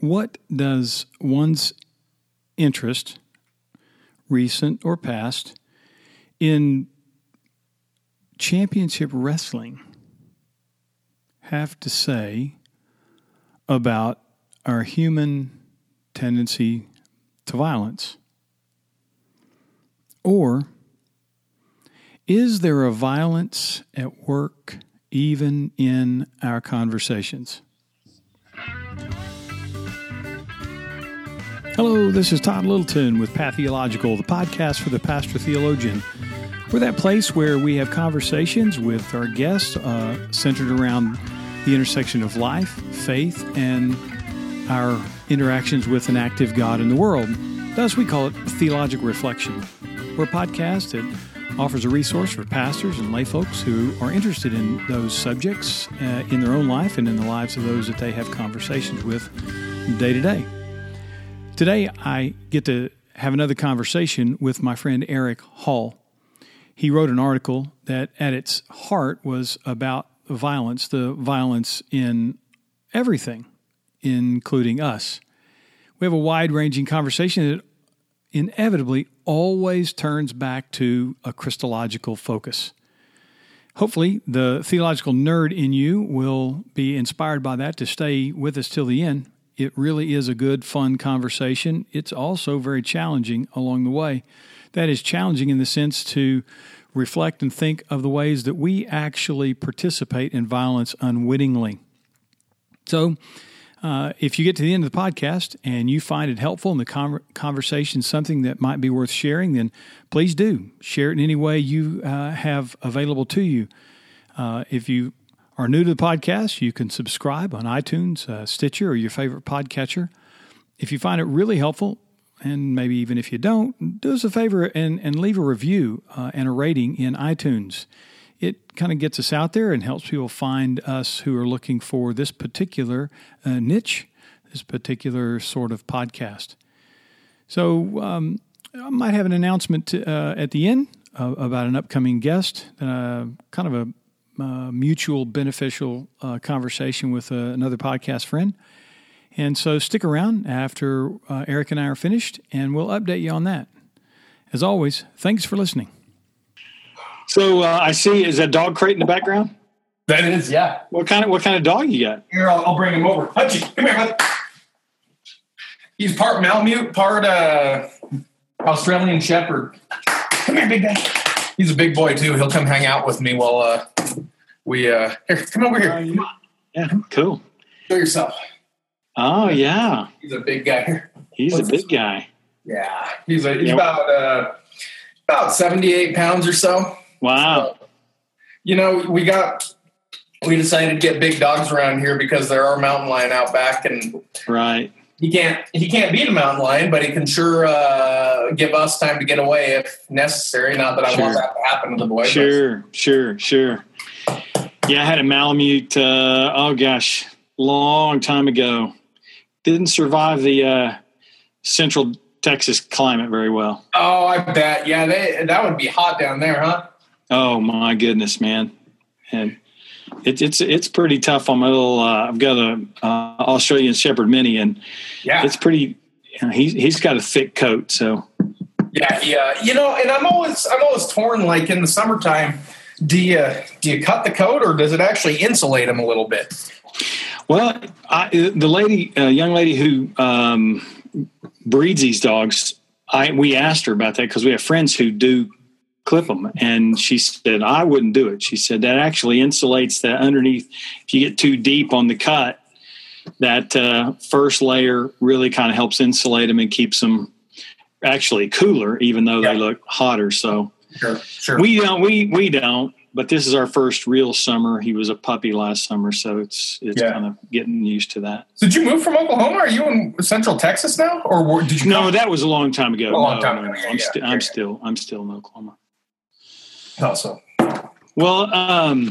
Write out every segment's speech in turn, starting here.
What does one's interest, recent or past, in championship wrestling have to say about our human tendency to violence? Or is there a violence at work even in our conversations? Hello, this is Todd Littleton with Patheological, the podcast for the pastor theologian. We're that place where we have conversations with our guests centered around the intersection of life, faith, and our interactions with an active God in the world. Thus, we call it Theological Reflection. We're a podcast that offers a resource for pastors and lay folks who are interested in those subjects in their own life and in the lives of those that they have conversations with day to day. Today, I get to have another conversation with my friend Eric Hall. He wrote an article that at its heart was about violence, the violence in everything, including us. We have a wide-ranging conversation that inevitably always turns back to a Christological focus. Hopefully, the theological nerd in you will be inspired by that to stay with us till the end. It really is a good, fun conversation. It's also very challenging along the way. That is challenging in the sense to reflect and think of the ways that we actually participate in violence unwittingly. So if you get to the end of the podcast and you find it helpful and the conversation something that might be worth sharing, then please do. Share it in any way you have available to you. If you are new to the podcast, you can subscribe on iTunes, Stitcher, or your favorite podcatcher. If you find it really helpful, and maybe even if you don't, do us a favor and leave a review and a rating in iTunes. It kind of gets us out there and helps people find us who are looking for this particular niche, this particular sort of podcast. So I might have an announcement at the end about an upcoming guest, kind of a mutual beneficial conversation with another podcast friend. And so stick around after Eric and I are finished, and we'll update you on that. As always, thanks for listening. So I see, is that dog crate in the background? That is, yeah. What kind of dog you got? Here, I'll bring him over. Hutchie, come here, Hutchie. He's part Malamute, part Australian Shepherd. Come here, big guy. He's a big boy, too. He'll come hang out with me while... here, come over here. Yeah, cool. Show yourself. Oh yeah, he's a big guy. He's a big guy. Yeah, he's about 78 pounds or so. Wow. So, we decided to get big dogs around here because there are mountain lion out back, and right. He can't beat a mountain lion, but he can sure give us time to get away if necessary. Not that I want that to happen to the boy. Sure. Yeah, I had a Malamute, long time ago. Didn't survive the central Texas climate very well. Oh, I bet. Yeah, that would be hot down there, huh? Oh, my goodness, man. And it's pretty tough on my little, I've got an Australian Shepherd Mini, and yeah, it's pretty, he's got a thick coat, so. Yeah. And I'm always torn, like in the summertime, do you cut the coat, or does it actually insulate him a little bit? Well, the young lady who breeds these dogs, we asked her about that because we have friends who do clip them, and she said, I wouldn't do it. She said that actually insulates that underneath. If you get too deep on the cut, that first layer really kind of helps insulate them and keeps them actually cooler, even though they look hotter, so... Sure. We don't. But this is our first real summer. He was a puppy last summer, so it's kind of getting used to that. Did you move from Oklahoma? Are you in Central Texas now, or did you? No, that was a long time ago. I'm still in Oklahoma. Also, well,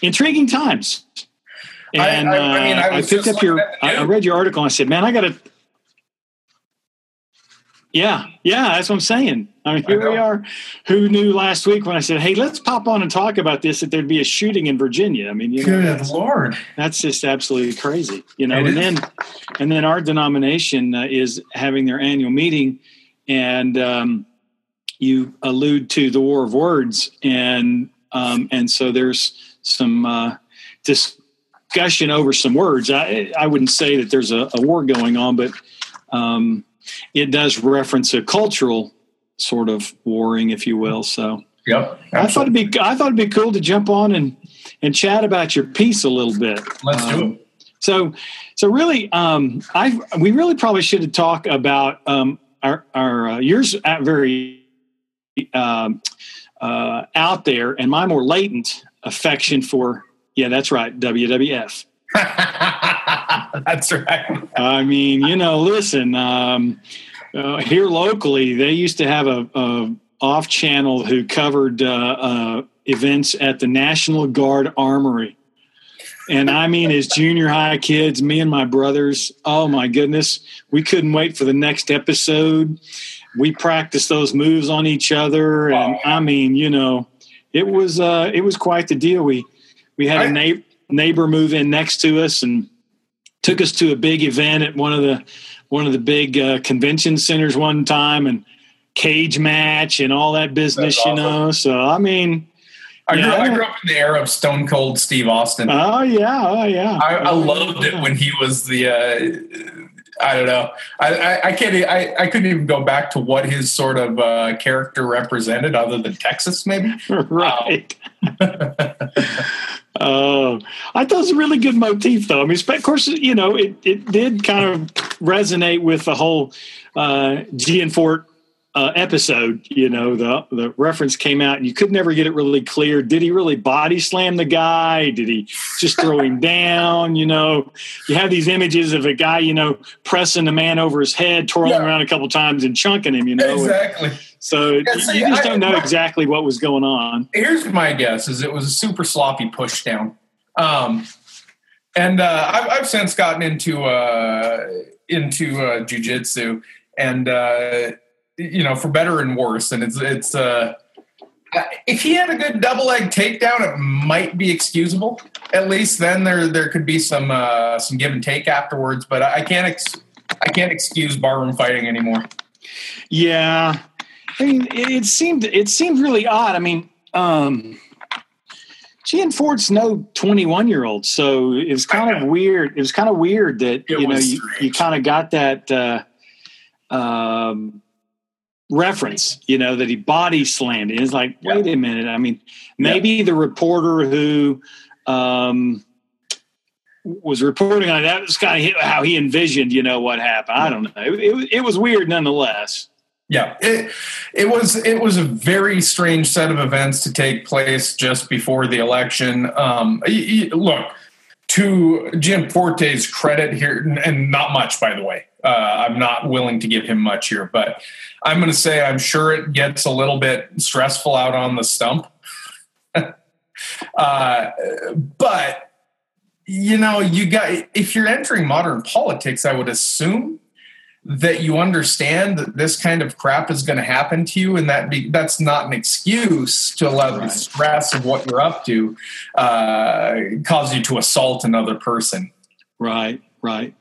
intriguing times. And I read your article, and I said, "Man, I got to." Yeah, that's what I'm saying. I mean, here we are. Who knew last week when I said, hey, let's pop on and talk about this, that there'd be a shooting in Virginia. I mean, good Lord. That's just absolutely crazy. And then And then our denomination is having their annual meeting, and you allude to the war of words, and so there's some discussion over some words. I wouldn't say that there's a war going on, but it does reference a cultural sort of warring, if you will. So yep, absolutely. I thought it'd be cool to jump on and chat about your piece a little bit. Let's do it. So really, we really probably should talk about our yours very out there, and my more latent affection for, yeah, that's right, WWF. That's right. I mean, you know, listen, here locally, they used to have a off channel who covered events at the National Guard Armory. And I mean, as junior high kids, me and my brothers, oh my goodness, we couldn't wait for the next episode. We practiced those moves on each other, and wow. I mean, you know, it was quite the deal. We had a neighbor move in next to us and took us to a big event at one of the big convention centers one time, and cage match and all that business. That's awesome. You know. So I mean. I grew up in the era of Stone Cold Steve Austin. Oh yeah. I loved it when he was the. I don't know. I can't. I couldn't even go back to what his sort of character represented, other than Texas, maybe. Right. I thought it was a really good motif, though. I mean, of course, you know, it did kind of resonate with the whole Gianforte episode. You know, the reference came out and you could never get it really clear. Did he really body slam the guy? Did he just throw him down? You know, you have these images of a guy, you know, pressing the man over his head, twirling around a couple times and chunking him, you know. Exactly. And so you just don't know exactly what was going on. Here's my guess, is it was a super sloppy push down. And I've since gotten into jiu-jitsu, and you know, for better and worse. And it's if he had a good double leg takedown, it might be excusable. At least then there could be some give and take afterwards, but I can't excuse barroom fighting anymore. Yeah. I mean, it seemed really odd. I mean, Gianforte's no 21-year-old. So it was kind of weird. It was kind of weird that, you know, you kind of got that, reference, you know, that he body slammed. It's like, wait a minute. I mean, maybe the reporter who was reporting on that was kind of how he envisioned, you know, what happened. I don't know. It was weird nonetheless. Yeah, it was a very strange set of events to take place just before the election. Look, to Gianforte's credit here, and not much, by the way. I'm not willing to give him much here, but I'm going to say I'm sure it gets a little bit stressful out on the stump. But, you know, if you're entering modern politics, I would assume that you understand that this kind of crap is going to happen to you, and that's not an excuse to allow the stress of what you're up to cause you to assault another person. Right, right.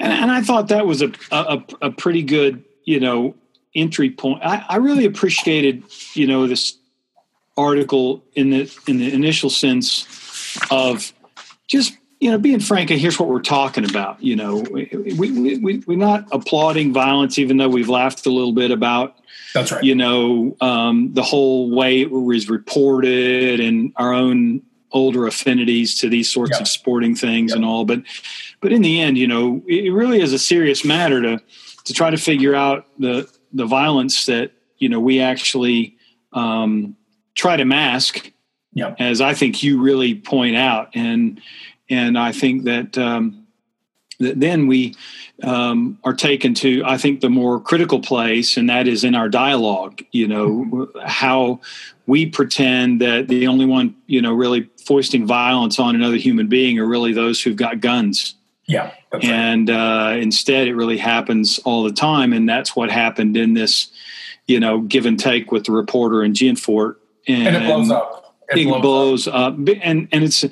And I thought that was a pretty good, you know, entry point. I really appreciated, you know, this article in the initial sense of just, you know, being frank, and here's what we're talking about. You know, we're not applauding violence, even though we've laughed a little bit about, that's right, you know, the whole way it was reported and our own older affinities to these sorts of sporting things and all. But in the end, you know, it really is a serious matter to try to figure out the violence that, you know, we actually try to mask, as I think you really point out. And I think that then we are taken to, I think, the more critical place, and that is in our dialogue, you know, how we pretend that the only one, you know, really foisting violence on another human being are really those who've got guns. Yeah. And instead, it really happens all the time. And that's what happened in this, you know, give and take with the reporter and Gianforte. And it blows up. It blows up. And it's,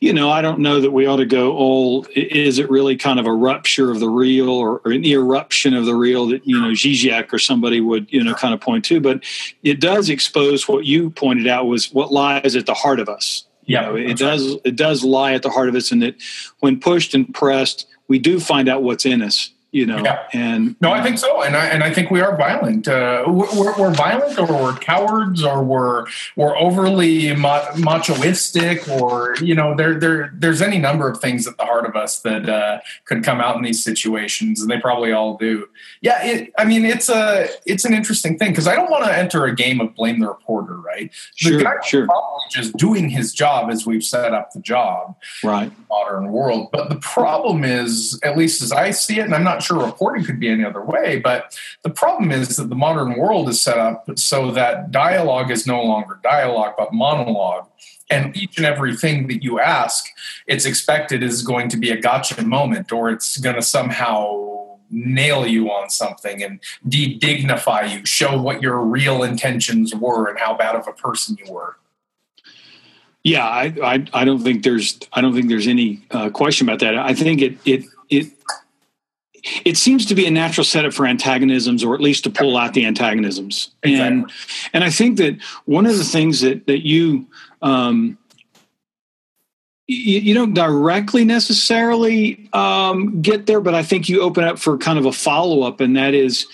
you know, I don't know that we ought to go, oh, is it really kind of a rupture of the real or an eruption of the real that, you know, Zizek or somebody would, you know, kind of point to. But it does expose what you pointed out was what lies at the heart of us. Yeah, you know, it does lie at the heart of us, and that when pushed and pressed, we do find out what's in us. You know, yeah. And no, I think so, and I think we are violent. We're violent, or we're cowards, or we're overly machoistic, or you know, there's any number of things at the heart of us that could come out in these situations, and they probably all do. Yeah, it's an interesting thing because I don't want to enter a game of blame the reporter, right? The guy probably just doing his job as we've set up the job, right? In the modern world, but the problem is, at least as I see it, and I'm not sure reporting could be any other way, but the problem is that the modern world is set up so that dialogue is no longer dialogue, but monologue. And each and everything that you ask, it's expected is going to be a gotcha moment, or it's going to somehow nail you on something and de-dignify you, show what your real intentions were and how bad of a person you were. Yeah, I don't think there's any question about that. I think it seems to be a natural setup for antagonisms, or at least to pull out the antagonisms. Exactly. And I think that one of the things that you, you don't directly necessarily get there, but I think you open up for kind of a follow-up, and that is,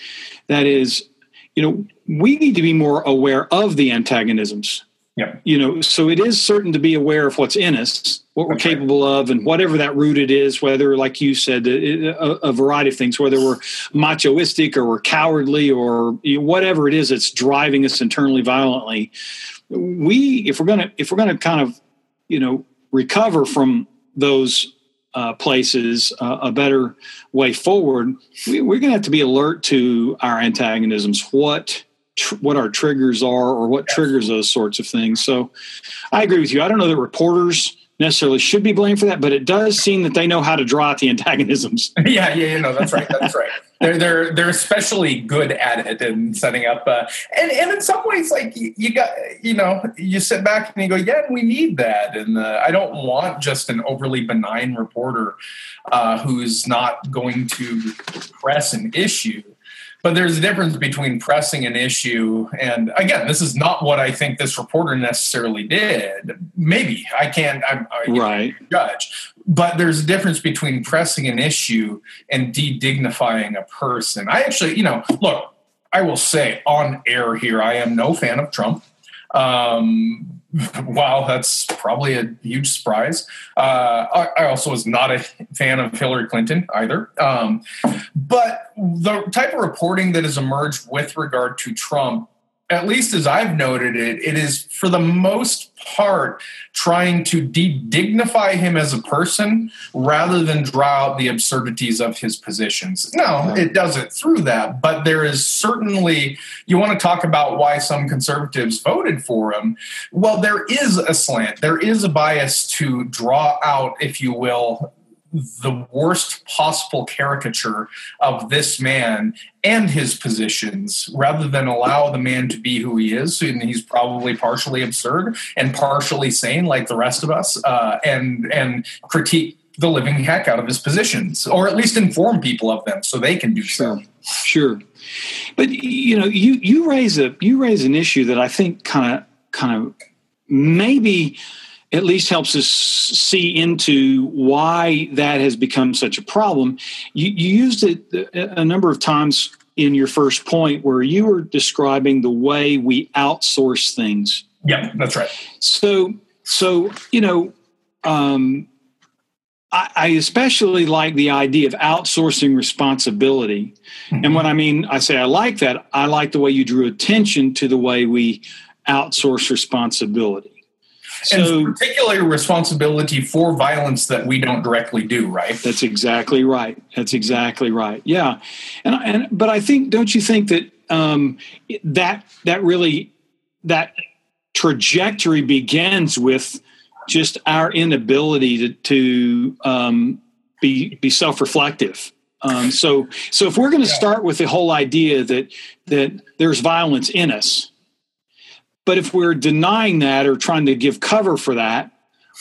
you know, we need to be more aware of the antagonisms. Yeah. You know, so it is certain to be aware of what's in us, what we're capable of, and whatever that root it is, whether, like you said, a variety of things, whether we're machoistic or we're cowardly or you know, whatever it is that's driving us internally violently. If we're going to kind of, you know, recover from those places, a better way forward, we're going to have to be alert to our antagonisms, what our triggers are or what triggers those sorts of things. So I agree with you. I don't know that reporters necessarily should be blamed for that, but it does seem that they know how to draw out the antagonisms. Yeah, no, that's right. That's right. They're especially good at it and setting up, and in some ways, like you got, you know, you sit back and you go, yeah, we need that. And I don't want just an overly benign reporter who's not going to press an issue. But there's a difference between pressing an issue, and again, this is not what I think this reporter necessarily did. Maybe I can't judge. But there's a difference between pressing an issue and de-dignifying a person. I actually, you know, look, I will say on air here, I am no fan of Trump. Wow, that's probably a huge surprise. I also was not a fan of Hillary Clinton either. But the type of reporting that has emerged with regard to Trump, at least as I've noted it, it is for the most part trying to de-dignify him as a person rather than draw out the absurdities of his positions. No, it doesn't through that, but there is certainly, you want to talk about why some conservatives voted for him. Well, there is a slant, there is a bias to draw out, if you will, the worst possible caricature of this man and his positions rather than allow the man to be who he is. And he's probably partially absurd and partially sane like the rest of us, and critique the living heck out of his positions, or at least inform people of them so they can do so. Sure. But you know, you raise an issue that I think kind of maybe at least helps us see into why that has become such a problem. You used it a number of times in your first point where you were describing the way we outsource things. Yeah, that's right. So you know, I especially like the idea of outsourcing responsibility. Mm-hmm. And what I mean, I say I like that. I like the way you drew attention to the way we outsource responsibility. So, and particular responsibility for violence that we don't directly do, right? That's exactly right. Yeah, but I think, don't you think that that trajectory begins with just our inability to be self-reflective? So if we're going to start with the whole idea that there's violence in us, But if we're denying that or trying to give cover for that,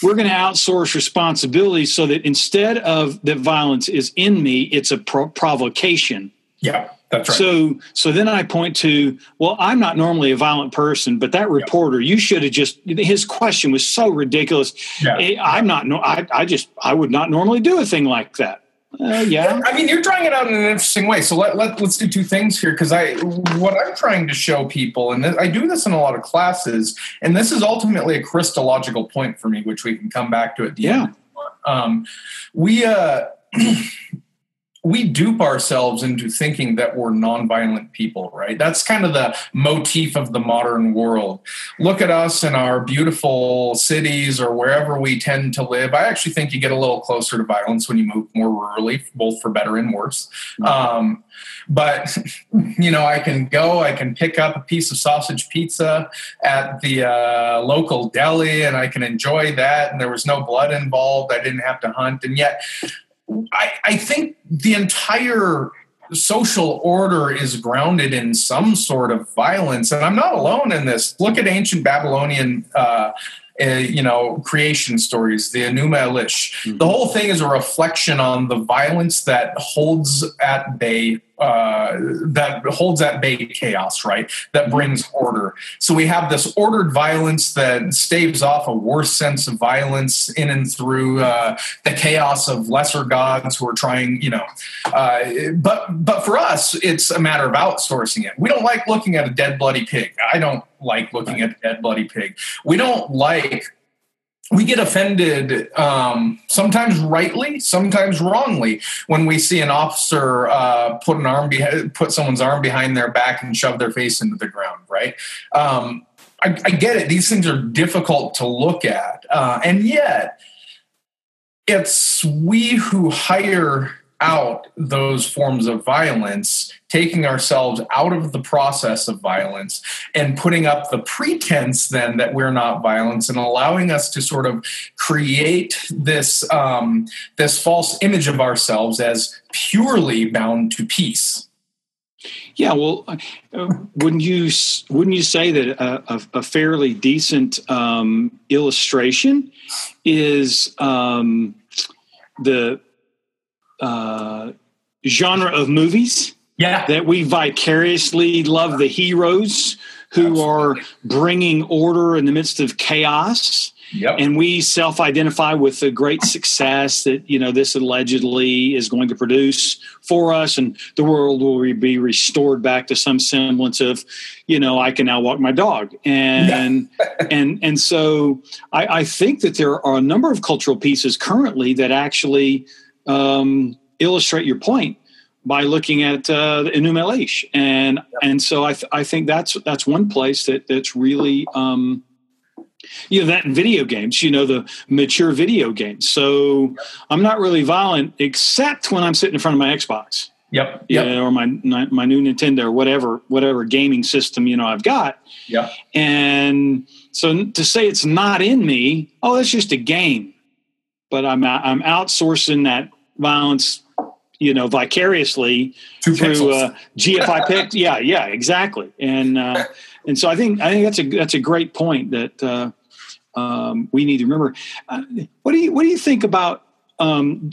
we're going to outsource responsibility so that instead of that violence is in me, it's a provocation. Yeah, that's right. So then I point to, well, I'm not normally a violent person, but that reporter, you should have just, his question was so ridiculous. Yeah. I would not normally do a thing like that. I mean, you're drawing it out in an interesting way. So let's do two things here, because what I'm trying to show people, and I do this in a lot of classes, and this is ultimately a Christological point for me, which we can come back to at the end. We we dupe ourselves into thinking that we're nonviolent people, right? That's kind of the motif of the modern world. Look at us in our beautiful cities or wherever we tend to live. I actually think you get a little closer to violence when you move more rurally, both for better and worse. But, you know, I can pick up a piece of sausage pizza at the local deli, and I can enjoy that. And there was no blood involved. I didn't have to hunt. And yet, I think the entire social order is grounded in some sort of violence, and I'm not alone in this. Look at ancient Babylonian, creation stories, the Enuma Elish. Mm-hmm. The whole thing is a reflection on the violence that holds at bay. That holds at bay chaos, right? That brings order. So we have this ordered violence that staves off a worse sense of violence in and through the chaos of lesser gods who are trying, But for us, it's a matter of outsourcing it. We don't like looking at a dead bloody pig. I don't like looking at a dead bloody pig. We don't like... We get offended, sometimes rightly, sometimes wrongly, when we see an officer put someone's arm behind their back and shove their face into the ground, right? I get it. These things are difficult to look at. And yet, it's we who hire out those forms of violence, taking ourselves out of the process of violence and putting up the pretense then that we're not violence, and allowing us to sort of create this this false image of ourselves as purely bound to peace. Yeah, well, wouldn't you say that a fairly decent illustration is the genre of movies? Yeah, that we vicariously love the heroes who are bringing order in the midst of chaos. Yep. And we self-identify with the great success that, this allegedly is going to produce for us, and the world will be restored back to some semblance of, I can now walk my dog. And, and so I think that there are a number of cultural pieces currently that actually illustrate your point by looking at the Enuma Elish. And so I think that's one place that's really, that in video games, the mature video games. So I'm not really violent except when I'm sitting in front of my Xbox. Yep. Yeah. Or my new Nintendo or whatever gaming system, I've got. Yeah. And so to say it's not in me, that's just a game. But I'm outsourcing that violence, vicariously through GFI pick. Yeah, exactly. And so I think that's a great point that we need to remember. What do you think about? I'm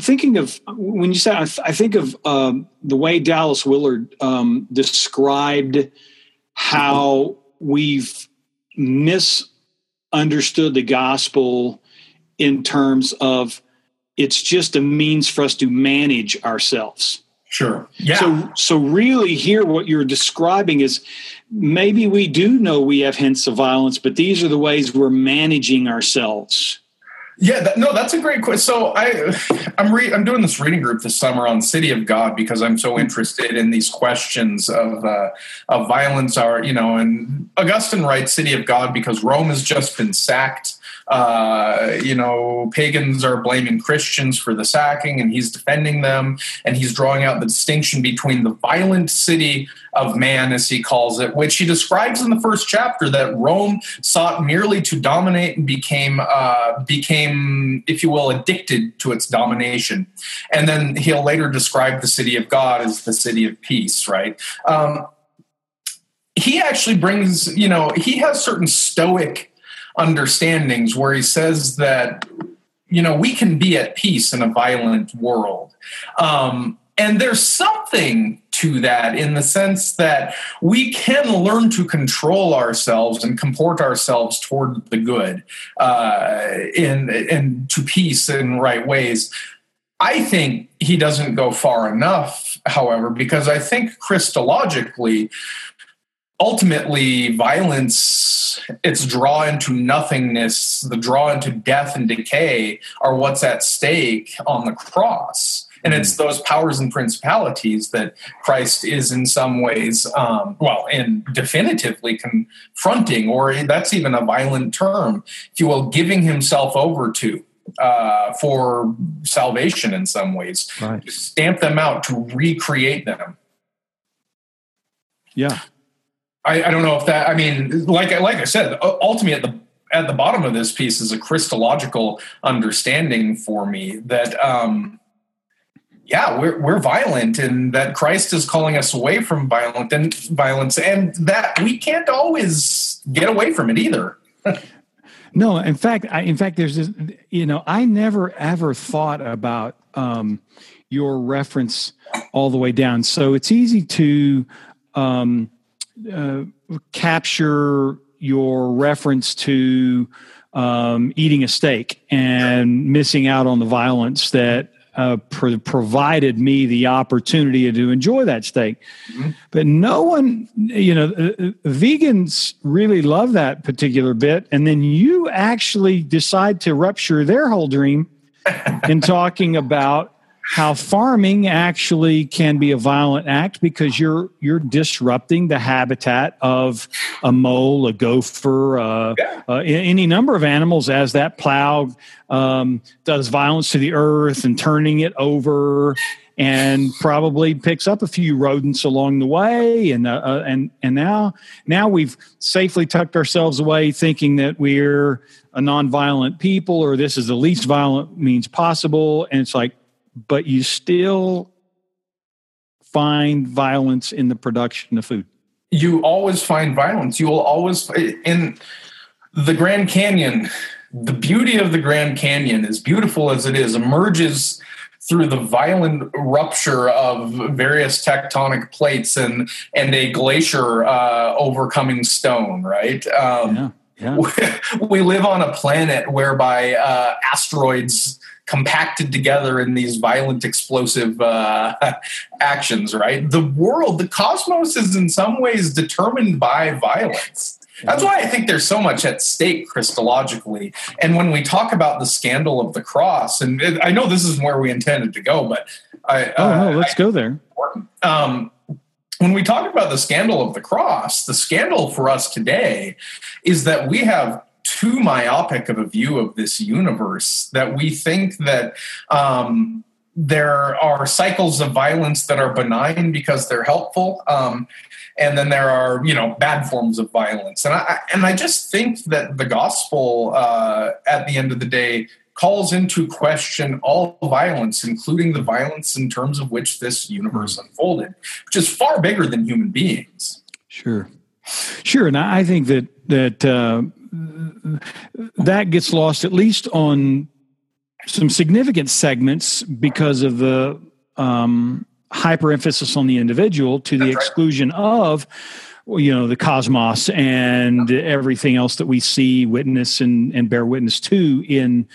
thinking of when you said I think of the way Dallas Willard described how we've misunderstood the gospel in terms of. It's just a means for us to manage ourselves. Sure. Yeah. So really here what you're describing is maybe we do know we have hints of violence, but these are the ways we're managing ourselves. Yeah, that's a great question. So I'm doing this reading group this summer on City of God because I'm so interested in these questions of violence. And Augustine writes City of God because Rome has just been sacked. Pagans are blaming Christians for the sacking, and he's defending them, and he's drawing out the distinction between the violent city of man, as he calls it, which he describes in the first chapter, that Rome sought merely to dominate and became, if you will, addicted to its domination. And then he'll later describe the city of God as the city of peace, right? he actually brings, you know, he has certain Stoic understandings where he says that, you know, we can be at peace in a violent world. And there's something to that in the sense that we can learn to control ourselves and comport ourselves toward the good and to peace in right ways. I think he doesn't go far enough, however, because I think Christologically, ultimately, violence, its draw into nothingness, the draw into death and decay are what's at stake on the cross. And it's those powers and principalities that Christ is in some ways, and definitively confronting, or that's even a violent term, if you will, giving himself over to for salvation in some ways. Right. To stamp them out, to recreate them. Yeah. I don't know if that, I mean, like I said, ultimately at the bottom of this piece is a Christological understanding for me that, yeah, we're violent, and that Christ is calling us away from violence, and that we can't always get away from it either. No, in fact, there's this. You know, I never ever thought about your reference all the way down. So it's easy to capture your reference to eating a steak and missing out on the violence that. Provided me the opportunity to enjoy that steak. Mm-hmm. But no one, you know, vegans really love that particular bit. And then you actually decide to rupture their whole dream in talking about how farming actually can be a violent act because you're disrupting the habitat of a mole, a gopher, any number of animals as that plow does violence to the earth and turning it over, and probably picks up a few rodents along the way. And now we've safely tucked ourselves away, thinking that we're a nonviolent people, or this is the least violent means possible. And it's like, but you still find violence in the production of food. You always find violence. You will always, in the Grand Canyon, the beauty of the Grand Canyon, as beautiful as it is, emerges through the violent rupture of various tectonic plates and a glacier overcoming stone, right? Yeah. We live on a planet whereby asteroids compacted together in these violent, explosive actions, right? The world, the cosmos is in some ways determined by violence. That's why I think there's so much at stake Christologically. And when we talk about the scandal of the cross, and I know this isn't where we intended to go, but let's go there. When we talk about the scandal of the cross, the scandal for us today is that we have too myopic of a view of this universe, that we think that there are cycles of violence that are benign because they're helpful, and then there are, you know, bad forms of violence. And I just think that the gospel, at the end of the day, calls into question all violence, including the violence in terms of which this universe unfolded, which is far bigger than human beings. Sure, and I think that gets lost at least on some significant segments because of the hyper-emphasis on the individual to the exclusion of, you know, the cosmos and everything else that we see, witness, and bear witness to in,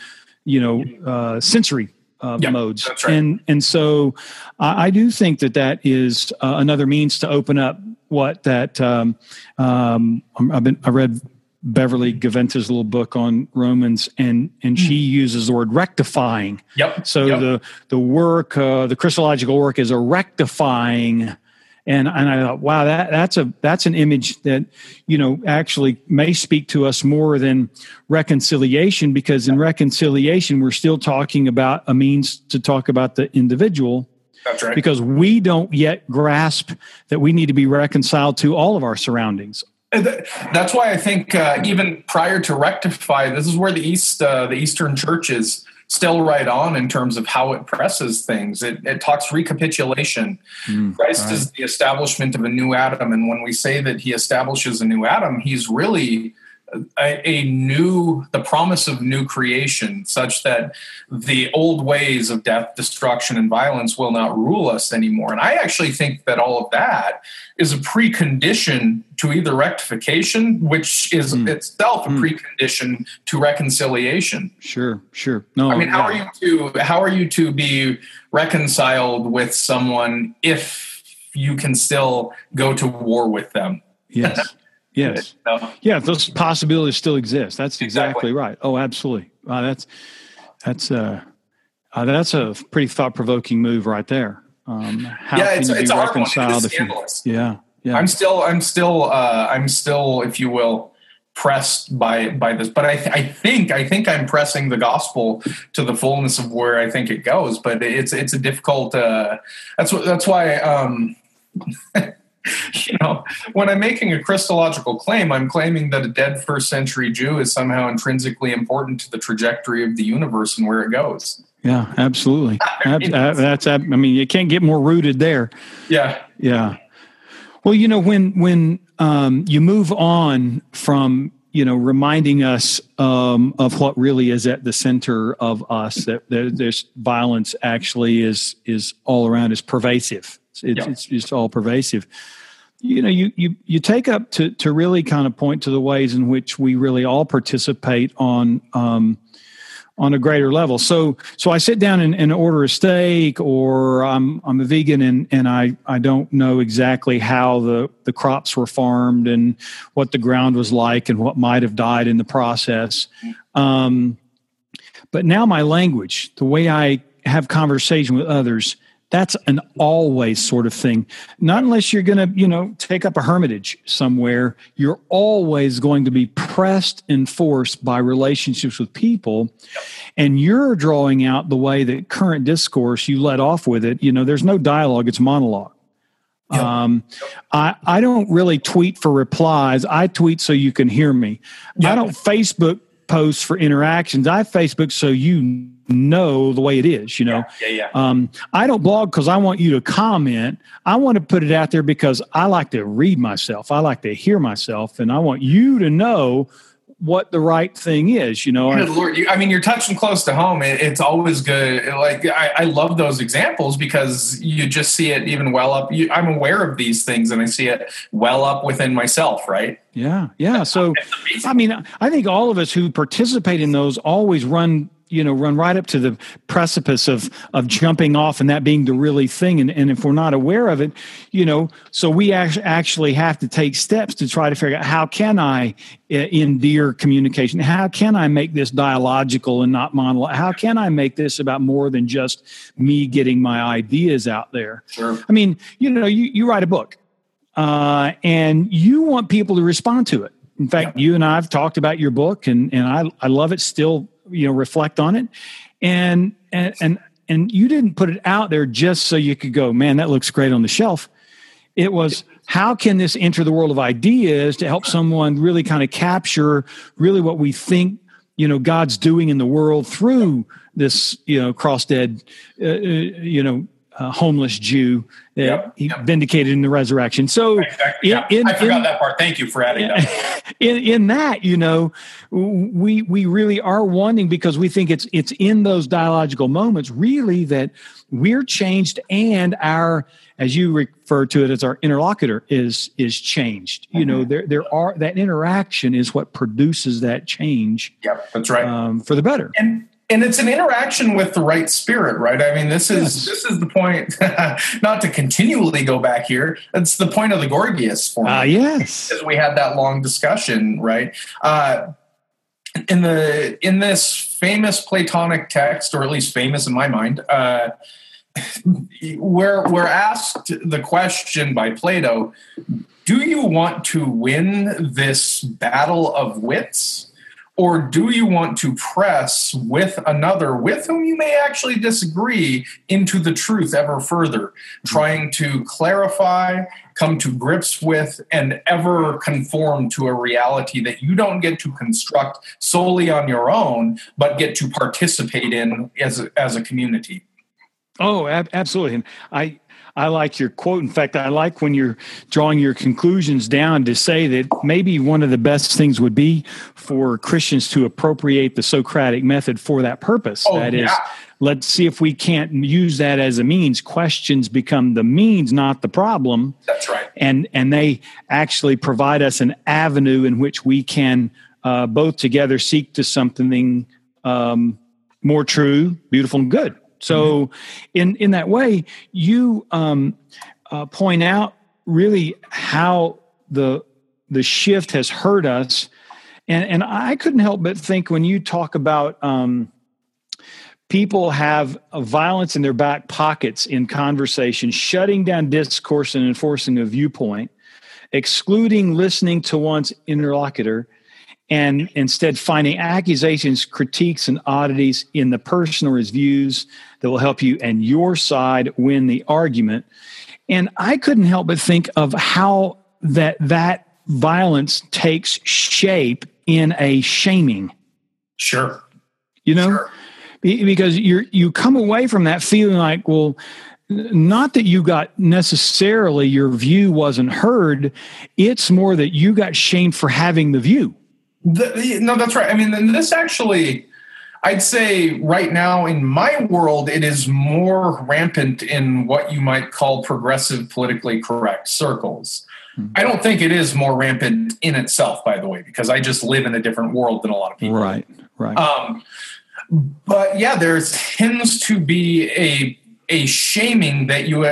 you know, sensory modes. That's right. And so I do think that is another means to open up what that I read Beverly Gaventa's little book on Romans, and she uses the word rectifying. Yep. So the work, the Christological work, is a rectifying, and I thought, wow, that's an image that, you know, actually may speak to us more than reconciliation, because in reconciliation we're still talking about a means to talk about the individual. That's right. Because we don't yet grasp that we need to be reconciled to all of our surroundings. That's why I think even prior to rectify, this is where the Eastern churches still right on in terms of how it presses things. It talks recapitulation. Christ is the establishment of a new Adam. And when we say that he establishes a new Adam, he's really the promise of new creation, such that the old ways of death, destruction, and violence will not rule us anymore. And I actually think that all of that is a precondition to either rectification, which is itself a precondition to reconciliation. Sure. No, I mean, how are you to be reconciled with someone if you can still go to war with them? Yes. Yeah, those possibilities still exist. That's exactly right. Oh, absolutely. That's a pretty thought-provoking move right there. How can you be reconciled? Yeah. I'm still, if you will, pressed by this, but I think I'm pressing the gospel to the fullness of where I think it goes. But it's a difficult. That's why. You know, when I'm making a Christological claim, I'm claiming that a dead first century Jew is somehow intrinsically important to the trajectory of the universe and where it goes. Yeah, absolutely. You can't get more rooted there. Yeah. Well, you know, when you move on from, you know, reminding us of what really is at the center of us, that there's violence actually is all around, is pervasive. It's just all pervasive. You know, you take up to really kind of point to the ways in which we really all participate on a greater level. So I sit down and order a steak, or I'm a vegan and I don't know exactly how the crops were farmed and what the ground was like and what might have died in the process. But now my language, the way I have conversation with others, that's an always sort of thing. Not unless you're going to, you know, take up a hermitage somewhere. You're always going to be pressed and forced by relationships with people. And you're drawing out the way that current discourse, you let off with it. You know, there's no dialogue. It's monologue. I don't really tweet for replies. I tweet so you can hear me. Yep. I don't Facebook post for interactions. I Facebook so you know the way it is, you know. Yeah. I don't blog because I want you to comment. I want to put it out there because I like to read myself. I like to hear myself, and I want you to know what the right thing is, you know. You're touching close to home. It's always good. Like, I love those examples because you just see it even well up. I'm aware of these things, and I see it well up within myself, right? Yeah. So, I mean, I think all of us who participate in those always run right up to the precipice of jumping off and that being the really thing. And if we're not aware of it, you know, so we actually have to take steps to try to figure out, how can I endear communication? How can I make this dialogical and not monologue? How can I make this about more than just me getting my ideas out there? Sure. I mean, you know, you write a book and you want people to respond to it. In fact, you and I have talked about your book and I love it still. You know, reflect on it, and you didn't put it out there just so you could go, man, that looks great on the shelf. It was, how can this enter the world of ideas to help someone really kind of capture really what we think, you know, God's doing in the world through this, you know, cross-dead, homeless Jew that he vindicated in the resurrection. So exactly. I forgot that part. Thank you for adding that. In that, you know, we really are wanting, because we think it's in those dialogical moments really that we're changed, and our, as you refer to it, as our interlocutor is changed. You know, there are that interaction is what produces that change. Yep, that's right. For the better. And it's an interaction with the right spirit, right? I mean, this is the point, not to continually go back here. It's the point of the Gorgias for me. Yes. Because we had that long discussion, right? In this famous Platonic text, or at least famous in my mind, we're asked the question by Plato, do you want to win this battle of wits, Or do you want to press with another with whom you may actually disagree into the truth ever further, trying to clarify, come to grips with, and ever conform to a reality that you don't get to construct solely on your own, but get to participate in as a community? Oh, absolutely. And I like your quote. In fact, I like when you're drawing your conclusions down to say that maybe one of the best things would be for Christians to appropriate the Socratic method for that purpose. Oh, that is, let's see if we can't use that as a means. Questions become the means, not the problem. That's right. And they actually provide us an avenue in which we can both together seek to something more true, beautiful, and good. So in that way, you point out really how the shift has hurt us. And I couldn't help but think when you talk about people have violence in their back pockets in conversation, shutting down discourse and enforcing a viewpoint, excluding listening to one's interlocutor, and instead finding accusations, critiques, and oddities in the person or his views that will help you and your side win the argument. And I couldn't help but think of how that violence takes shape in a shaming. Sure. You know? Sure. Because you come away from that feeling like, well, not that you got necessarily your view wasn't heard. It's more that you got shamed for having the view. No, that's right. I mean, and this actually, I'd say right now in my world, it is more rampant in what you might call progressive politically correct circles. Mm-hmm. I don't think it is more rampant in itself, by the way, because I just live in a different world than a lot of people. Right, right. But yeah, there tends to be a shaming that you...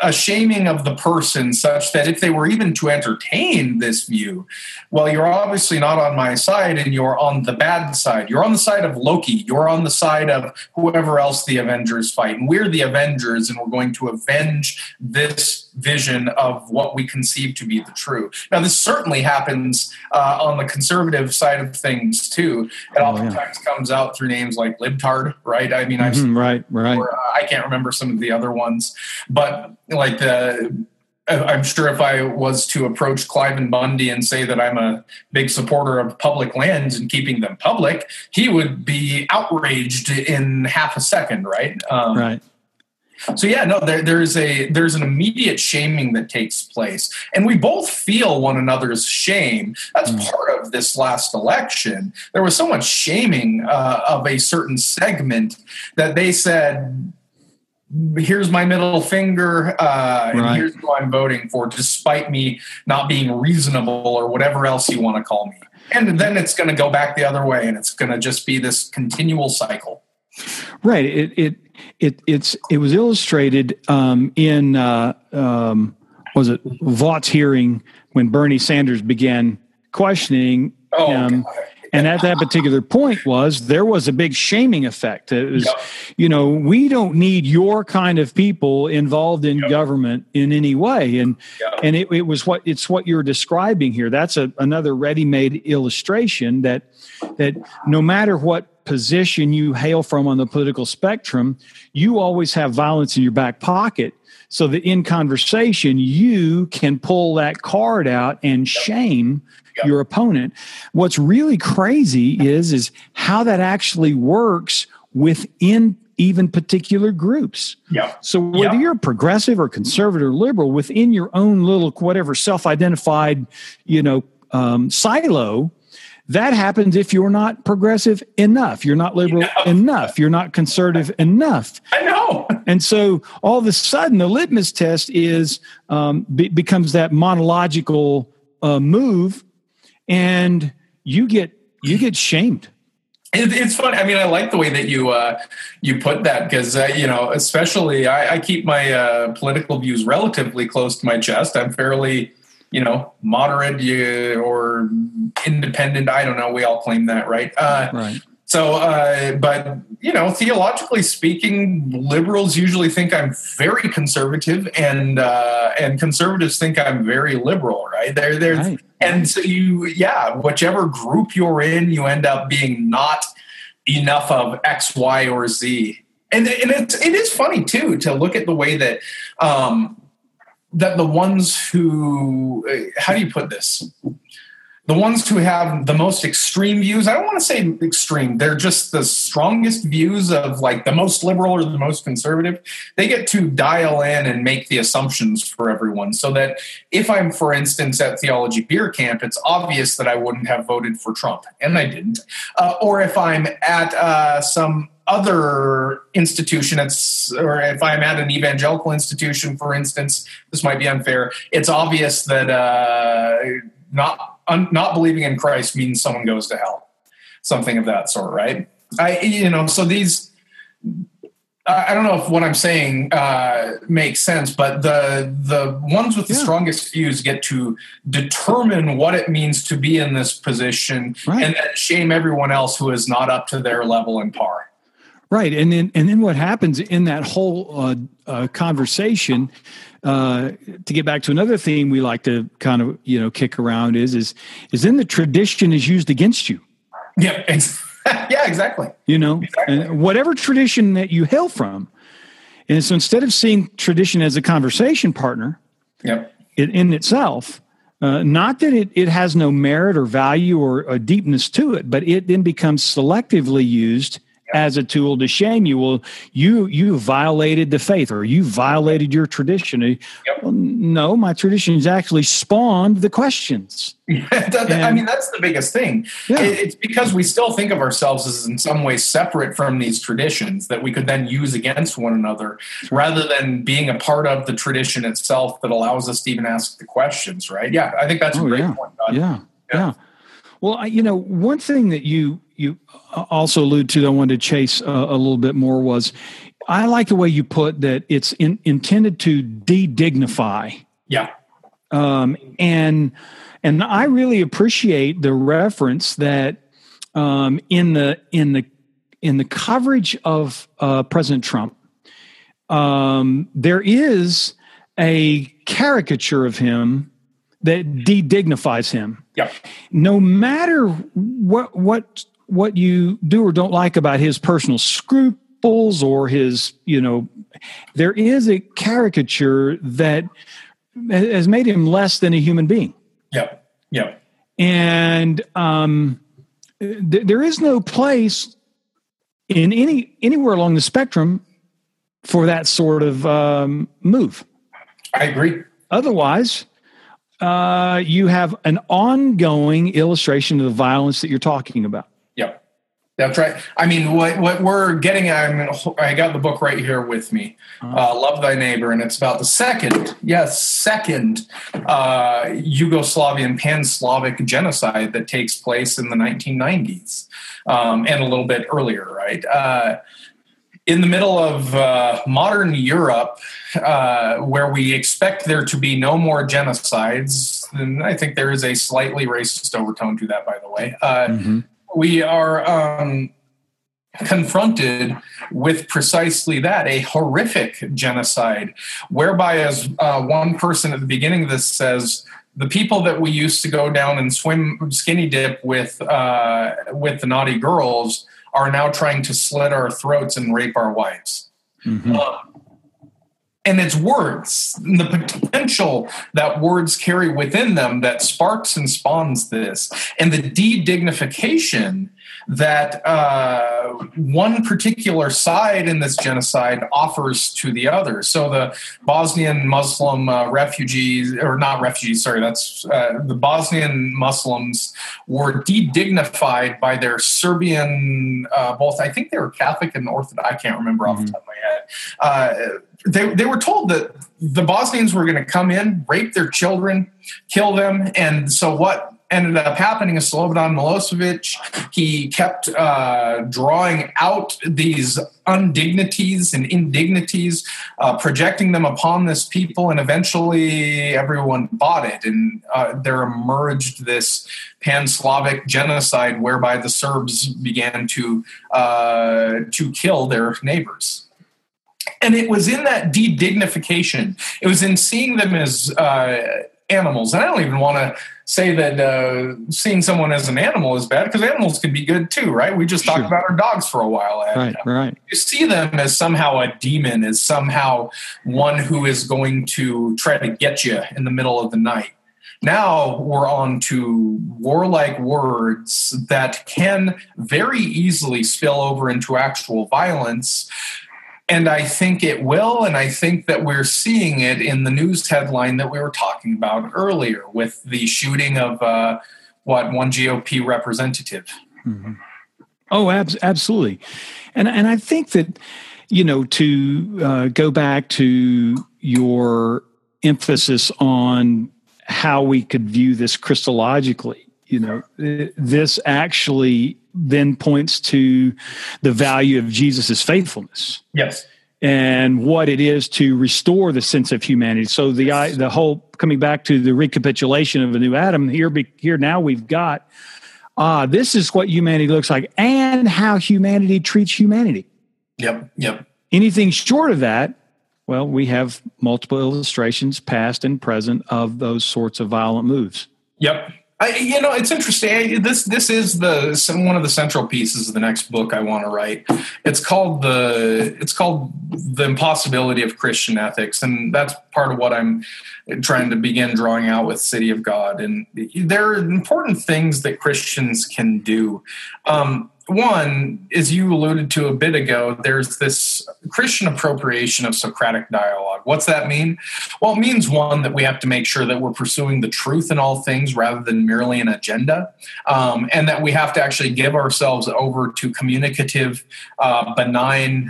a shaming of the person such that if they were even to entertain this view, well, you're obviously not on my side and you're on the bad side. You're on the side of Loki. You're on the side of whoever else the Avengers fight. And we're the Avengers and we're going to avenge this vision of what we conceive to be the true. Now, this certainly happens on the conservative side of things, too. It oftentimes comes out through names like libtard, right? I mean, I've seen right. Or, I can't remember some of the other ones, but like I'm sure if I was to approach Cliven Bundy and say that I'm a big supporter of public lands and keeping them public, he would be outraged in half a second, right? Right. So yeah, no, there's an immediate shaming that takes place, and we both feel one another's shame. That's part of this last election. There was so much shaming of a certain segment that they said, here's my middle finger, and here's who I'm voting for, despite me not being reasonable or whatever else you want to call me. And then it's going to go back the other way, and it's going to just be this continual cycle. Right. It was illustrated in was it Vaught's hearing when Bernie Sanders began questioning him. God. And at that particular point there was a big shaming effect. It was, you know, we don't need your kind of people involved in government in any way. And and it was what you're describing here. That's another ready-made illustration that no matter what position you hail from on the political spectrum, you always have violence in your back pocket so that in conversation you can pull that card out and shame your opponent. What's really crazy is how that actually works within even particular groups. So whether you're progressive or conservative or liberal, within your own little whatever self-identified, you know, silo, that happens if you're not progressive enough, you're not liberal enough, you're not conservative enough. I know. And so all of a sudden the litmus test is becomes that monological move. And you get shamed. It's funny. I mean, I like the way that you put that because, you know, especially I keep my political views relatively close to my chest. I'm fairly, you know, moderate or independent. I don't know. We all claim that, right? Right. So, but, you know, theologically speaking, liberals usually think I'm very conservative, and conservatives think I'm very liberal, right? They're, right. And so you, yeah, whichever group you're in, you end up being not enough of X, Y, or Z. And it is funny, too, to look at the way that, that the ones who, how do you put this? The ones who have the most extreme views, I don't want to say extreme, they're just the strongest views of like the most liberal or the most conservative, they get to dial in and make the assumptions for everyone. So that if I'm, for instance, at Theology Beer Camp, it's obvious that I wouldn't have voted for Trump, and I didn't. Or if I'm at some other institution, or if I'm at an evangelical institution, for instance, this might be unfair, it's obvious that not believing in Christ means someone goes to hell, something of that sort, right? I don't know if what I'm saying makes sense, but the ones with the strongest views get to determine what it means to be in this position, right, and shame everyone else who is not up to their level and par. Right, and then what happens in that whole conversation? To get back to another theme we like to kind of kick around is then the tradition is used against you. Yeah, exactly. Exactly. And whatever tradition that you hail from, and so instead of seeing tradition as a conversation partner, in itself. Not that it has no merit or value or a deepness to it, but it then becomes selectively used as a tool to shame you. Well, you violated the faith, or you violated your tradition. Well, no, my tradition's actually spawned the questions. That's the biggest thing. Yeah. It's because we still think of ourselves as in some way separate from these traditions that we could then use against one another, rather than being a part of the tradition itself that allows us to even ask the questions, right? Yeah, I think that's a great point. Yeah. Well, one thing that you also allude to that I wanted to chase a little bit more was, I like the way you put that it's intended to de-dignify. Yeah. And I really appreciate the reference that in the coverage of President Trump, there is a caricature of him that de-dignifies him. Yeah. No matter what you do or don't like about his personal scruples or his, there is a caricature that has made him less than a human being. Yeah. Yeah. And there is no place in anywhere along the spectrum for that sort of move. I agree. Otherwise, you have an ongoing illustration of the violence that you're talking about. Yep, that's right. I mean, what we're getting at, I got the book right here with me, Love Thy Neighbor, and it's about the second Yugoslavian pan-Slavic genocide that takes place in the 1990s, and a little bit earlier, right? In the middle of modern Europe, where we expect there to be no more genocides, and I think there is a slightly racist overtone to that, by the way, we are confronted with precisely that, a horrific genocide, whereby, as one person at the beginning of this says, the people that we used to go down and swim skinny dip with the naughty girls are now trying to slit our throats and rape our wives. Mm-hmm. And it's words, and the potential that words carry within them that sparks and spawns this, and the de-dignification that one particular side in this genocide offers to the other. So the Bosnian Muslim the Bosnian Muslims were de-dignified by their Serbian, both, I think they were Catholic and Orthodox, I can't remember off the top of my head, They were told that the Bosnians were going to come in, rape their children, kill them, and so what? ended up happening is Slobodan Milosevic, he kept drawing out these undignities and indignities, projecting them upon this people, and eventually everyone bought it, and there emerged this pan-Slavic genocide whereby the Serbs began to kill their neighbors. And it was in that de-dignification. It was in seeing them as animals. And I don't even want to say that seeing someone as an animal is bad, because animals can be good too, right? We just talked about our dogs for a while. Right, right. You see them as somehow a demon, as somehow one who is going to try to get you in the middle of the night. Now we're on to warlike words that can very easily spill over into actual violence. And I think it will, and I think that we're seeing it in the news headline that we were talking about earlier with the shooting of, one GOP representative. Mm-hmm. Oh, absolutely. And I think that, you know, to go back to your emphasis on how we could view this Christologically, you know, this actually then points to the value of Jesus's faithfulness. Yes. And what it is to restore the sense of humanity. So the whole, coming back to the recapitulation of a new Adam, here now we've got, this is what humanity looks like and how humanity treats humanity. Yep, yep. Anything short of that, well, we have multiple illustrations, past and present, of those sorts of violent moves. Yep. You know, it's interesting. This is one of the central pieces of the next book I want to write. It's called The Impossibility of Christian Ethics, and that's part of what I'm trying to begin drawing out with City of God. And there are important things that Christians can do. One, as you alluded to a bit ago, there's this Christian appropriation of Socratic dialogue. What's that mean? Well, it means, one, that we have to make sure that we're pursuing the truth in all things rather than merely an agenda, and that we have to actually give ourselves over to communicative, benign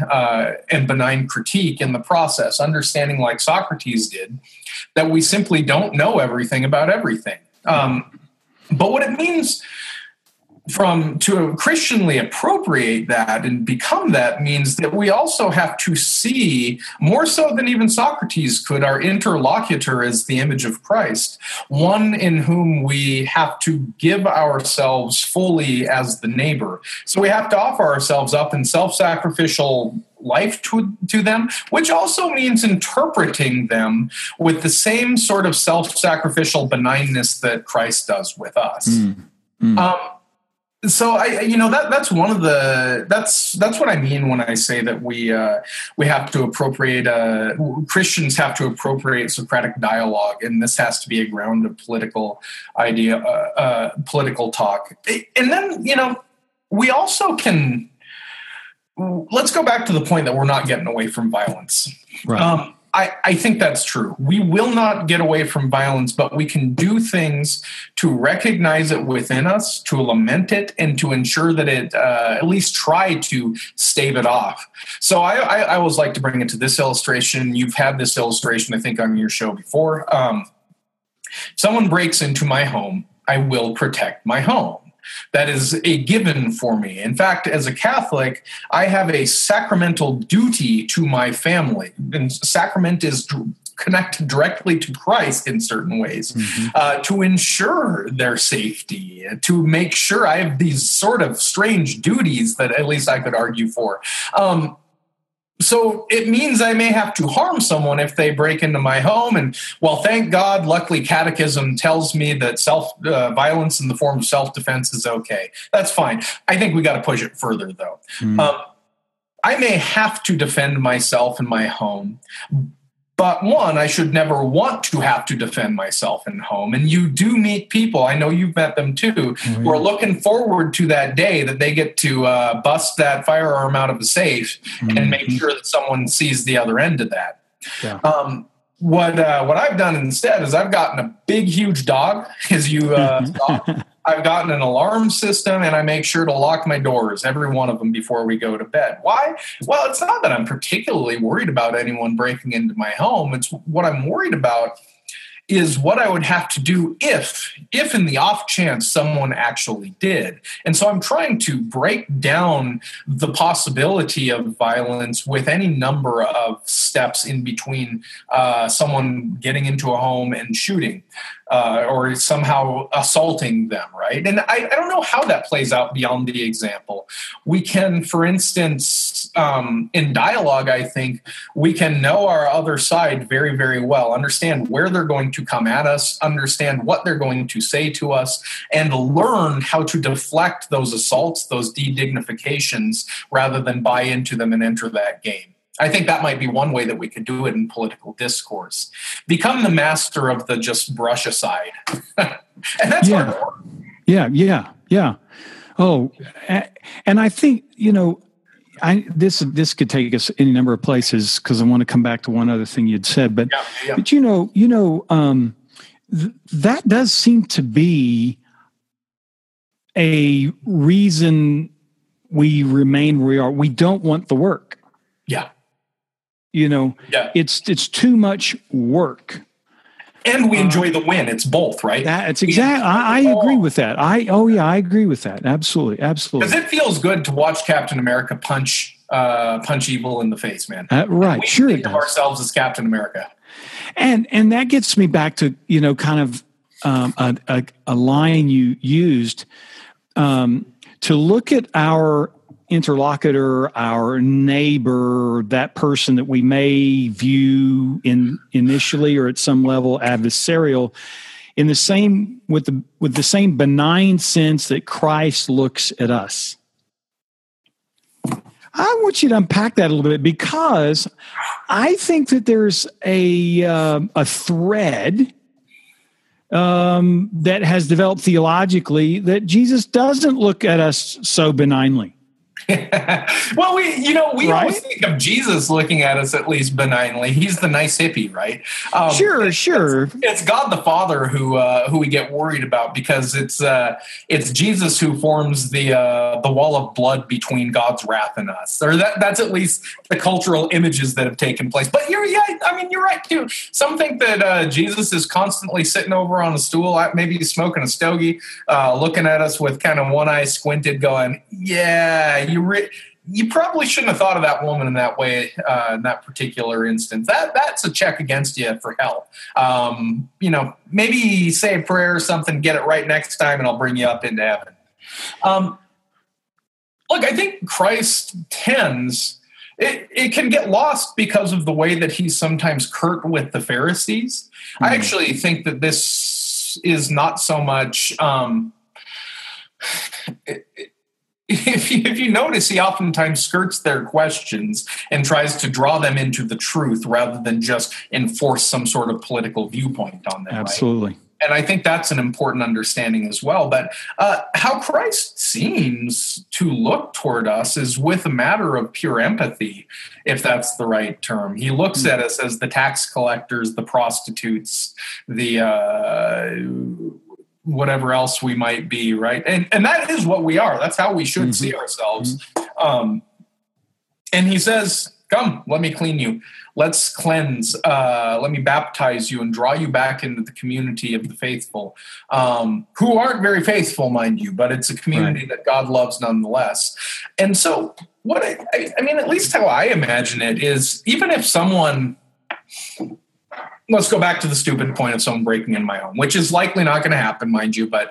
critique in the process, understanding, like Socrates did, that we simply don't know everything about everything. But what it means to Christianly appropriate that and become that means that we also have to see, more so than even Socrates could, our interlocutor as the image of Christ, one in whom we have to give ourselves fully as the neighbor. So we have to offer ourselves up in self-sacrificial life to them, which also means interpreting them with the same sort of self-sacrificial benignness that Christ does with us. So that's what I mean when I say that we have to appropriate, Christians have to appropriate Socratic dialogue, and this has to be a ground of political talk. And then, you know, we also can, let's go back to the point that we're not getting away from violence. Right. I think that's true. We will not get away from violence, but we can do things to recognize it within us, to lament it, and to ensure that it at least try to stave it off. So I always like to bring it to this illustration. You've had this illustration, I think, on your show before. Someone breaks into my home, I will protect my home. That is a given for me. In fact, as a Catholic, I have a sacramental duty to my family. And sacrament is connected directly to Christ in certain ways, to ensure their safety, to make sure I have these sort of strange duties that at least I could argue for. So it means I may have to harm someone if they break into my home. And, well, thank God, luckily catechism tells me that violence in the form of self-defense is okay. That's fine. I think we got to push it further, though. I may have to defend myself in my home, but one, I should never want to have to defend myself in home. And you do meet people, I know you've met them too, who are looking forward to that day that they get to bust that firearm out of the safe and make sure that someone sees the other end of that. Yeah. What I've done instead is I've gotten a big, huge dog, as you saw. I've gotten an alarm system, and I make sure to lock my doors, every one of them, before we go to bed. Why? Well, it's not that I'm particularly worried about anyone breaking into my home. It's what I'm worried about is what I would have to do if in the off chance someone actually did. And so I'm trying to break down the possibility of violence with any number of steps in between someone getting into a home and shooting or somehow assaulting them, right? And I don't know how that plays out beyond the example. We can, for instance, in dialogue, I think, we can know our other side very, very well, understand where they're going to come at us, understand what they're going to say to us, and learn how to deflect those assaults, those de-dignifications, rather than buy into them and enter that game. I think that might be one way that we could do it in political discourse. Become the master of the just brush aside. And that's hard work. Yeah. Oh, and I think, you know, this could take us any number of places because I want to come back to one other thing you'd said. But, but that does seem to be a reason we remain where we are. We don't want the work. Yeah. It's too much work. And we enjoy the win. It's both, right? That's exactly. I agree with that. I agree with that. Absolutely. Because it feels good to watch Captain America punch evil in the face, man. Right. We sure. Think of ourselves as Captain America. And that gets me back to kind of a line you used to look at our interlocutor, our neighbor, that person that we may view initially or at some level adversarial, in the same with the same benign sense that Christ looks at us. I want you to unpack that a little bit, because I think that there's a thread that has developed theologically that Jesus doesn't look at us so benignly. Well, we right? Always think of Jesus looking at us at least benignly. He's the nice hippie, right? Sure. It's God the Father who we get worried about, because it's Jesus who forms the wall of blood between God's wrath and us. Or that's at least the cultural images that have taken place. But you're right too. Some think that Jesus is constantly sitting over on a stool, maybe he's smoking a stogie, looking at us with kind of one eye squinted, going, "Yeah." You probably shouldn't have thought of that woman in that way, in that particular instance. That's a check against you for hell. Maybe say a prayer or something, get it right next time, and I'll bring you up into heaven. Look, I think Christ tends... It can get lost because of the way that he's sometimes curt with the Pharisees. Mm-hmm. I actually think that this is not so much... If you notice, he oftentimes skirts their questions and tries to draw them into the truth rather than just enforce some sort of political viewpoint on them. Absolutely. Right? And I think that's an important understanding as well. But how Christ seems to look toward us is with a matter of pure empathy, if that's the right term. He looks at us as the tax collectors, the prostitutes, the... whatever else we might be, right? And that is what we are. That's how we should see ourselves. And he says, come, let me clean you. Let's cleanse. Let me baptize you and draw you back into the community of the faithful, who aren't very faithful, mind you, but it's a community that God loves nonetheless. And so what I mean, at least how I imagine it is, even if someone... Let's go back to the stupid point of someone breaking in my home, which is likely not going to happen, mind you. But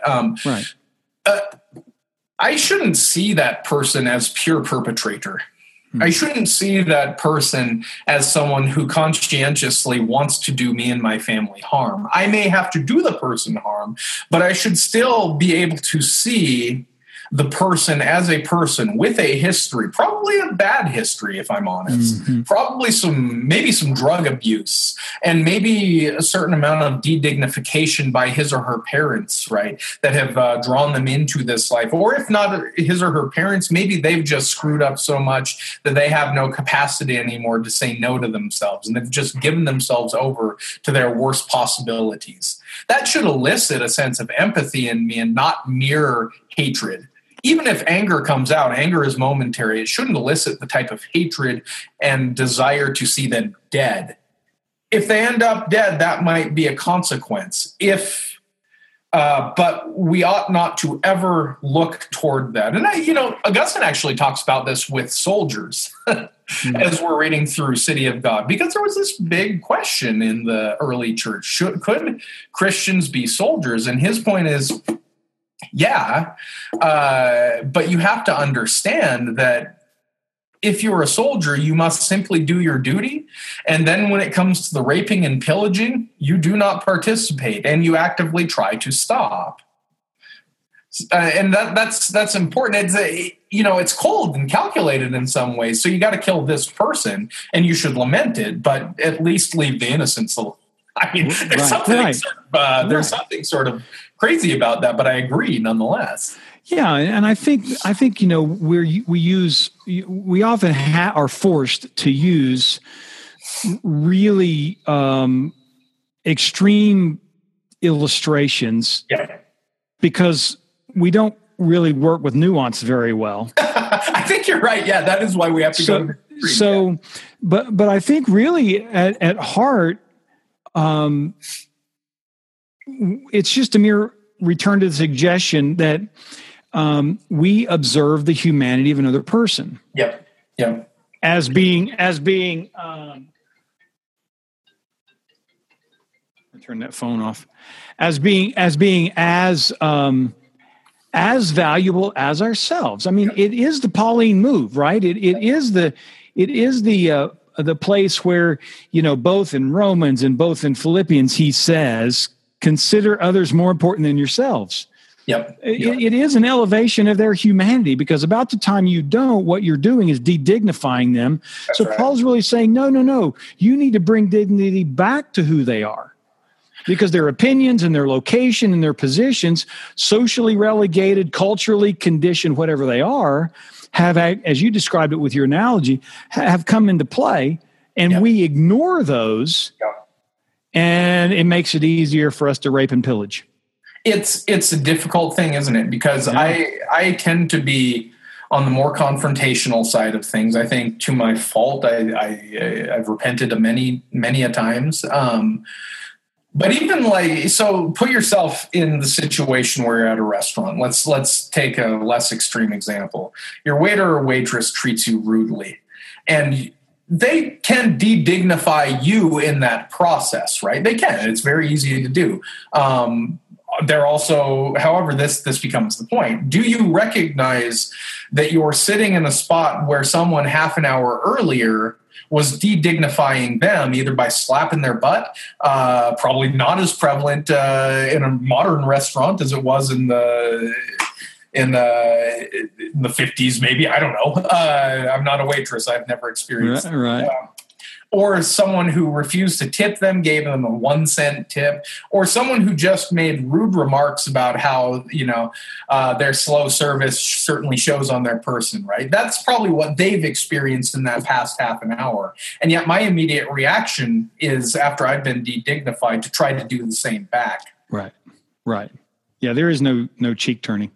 I shouldn't see that person as pure perpetrator. Mm-hmm. I shouldn't see that person as someone who conscientiously wants to do me and my family harm. I may have to do the person harm, but I should still be able to see the person as a person with a history, probably a bad history, if I'm honest, probably maybe some drug abuse and maybe a certain amount of de-dignification by his or her parents, right, that have drawn them into this life. Or if not his or her parents, maybe they've just screwed up so much that they have no capacity anymore to say no to themselves, and they've just given themselves over to their worst possibilities. That should elicit a sense of empathy in me and not mere hatred. Even if anger comes out, anger is momentary. It shouldn't elicit the type of hatred and desire to see them dead if they end up dead, that might be a consequence. But we ought not to ever look toward that. And, Augustine actually talks about this with soldiers as we're reading through City of God, because there was this big question in the early church. Could Christians be soldiers? And his point is, but you have to understand that if you're a soldier, you must simply do your duty. And then when it comes to the raping and pillaging, you do not participate and you actively try to stop. And that's important. It's it's cold and calculated in some ways. So you got to kill this person and you should lament it, but at least leave the innocents alone. I mean, there's something sort of crazy about that, but I agree nonetheless. Yeah, and I think we often are forced to use really extreme illustrations because we don't really work with nuance very well. I think you're right. Yeah, that is why we have to go. But I think really at heart, it's just a mere return to the suggestion that we observe the humanity of another person. Yep. Yep. As being. Turn that phone off. As valuable as ourselves. I mean, it is the Pauline move, right? It is the place where both in Romans and both in Philippians he says, consider others more important than yourselves. Yep. It is an elevation of their humanity, because about the time you don't, what you're doing is de-dignifying them. That's so right. Paul's really saying, no, you need to bring dignity back to who they are, because their opinions and their location and their positions, socially relegated, culturally conditioned, whatever they are, have, as you described it with your analogy, have come into play, and we ignore those, and it makes it easier for us to rape and pillage. It's a difficult thing, isn't it? Because I tend to be on the more confrontational side of things. I think, to my fault, I've repented of many a times. But even put yourself in the situation where you're at a restaurant. Let's take a less extreme example. Your waiter or waitress treats you rudely, and they can de-dignify you in that process, right? They can. It's very easy to do. They're also, however, this becomes the point. Do you recognize that you're sitting in a spot where someone half an hour earlier was de-dignifying them, either by slapping their butt, probably not as prevalent in a modern restaurant as it was in the 50s, maybe? I don't know. I'm not a waitress. I've never experienced that. Or someone who refused to tip them, gave them a 1 cent tip, or someone who just made rude remarks about how, their slow service certainly shows on their person, right? That's probably what they've experienced in that past half an hour. And yet my immediate reaction is, after I've been de-dignified, to try to do the same back. Right. Yeah, there is no cheek turning.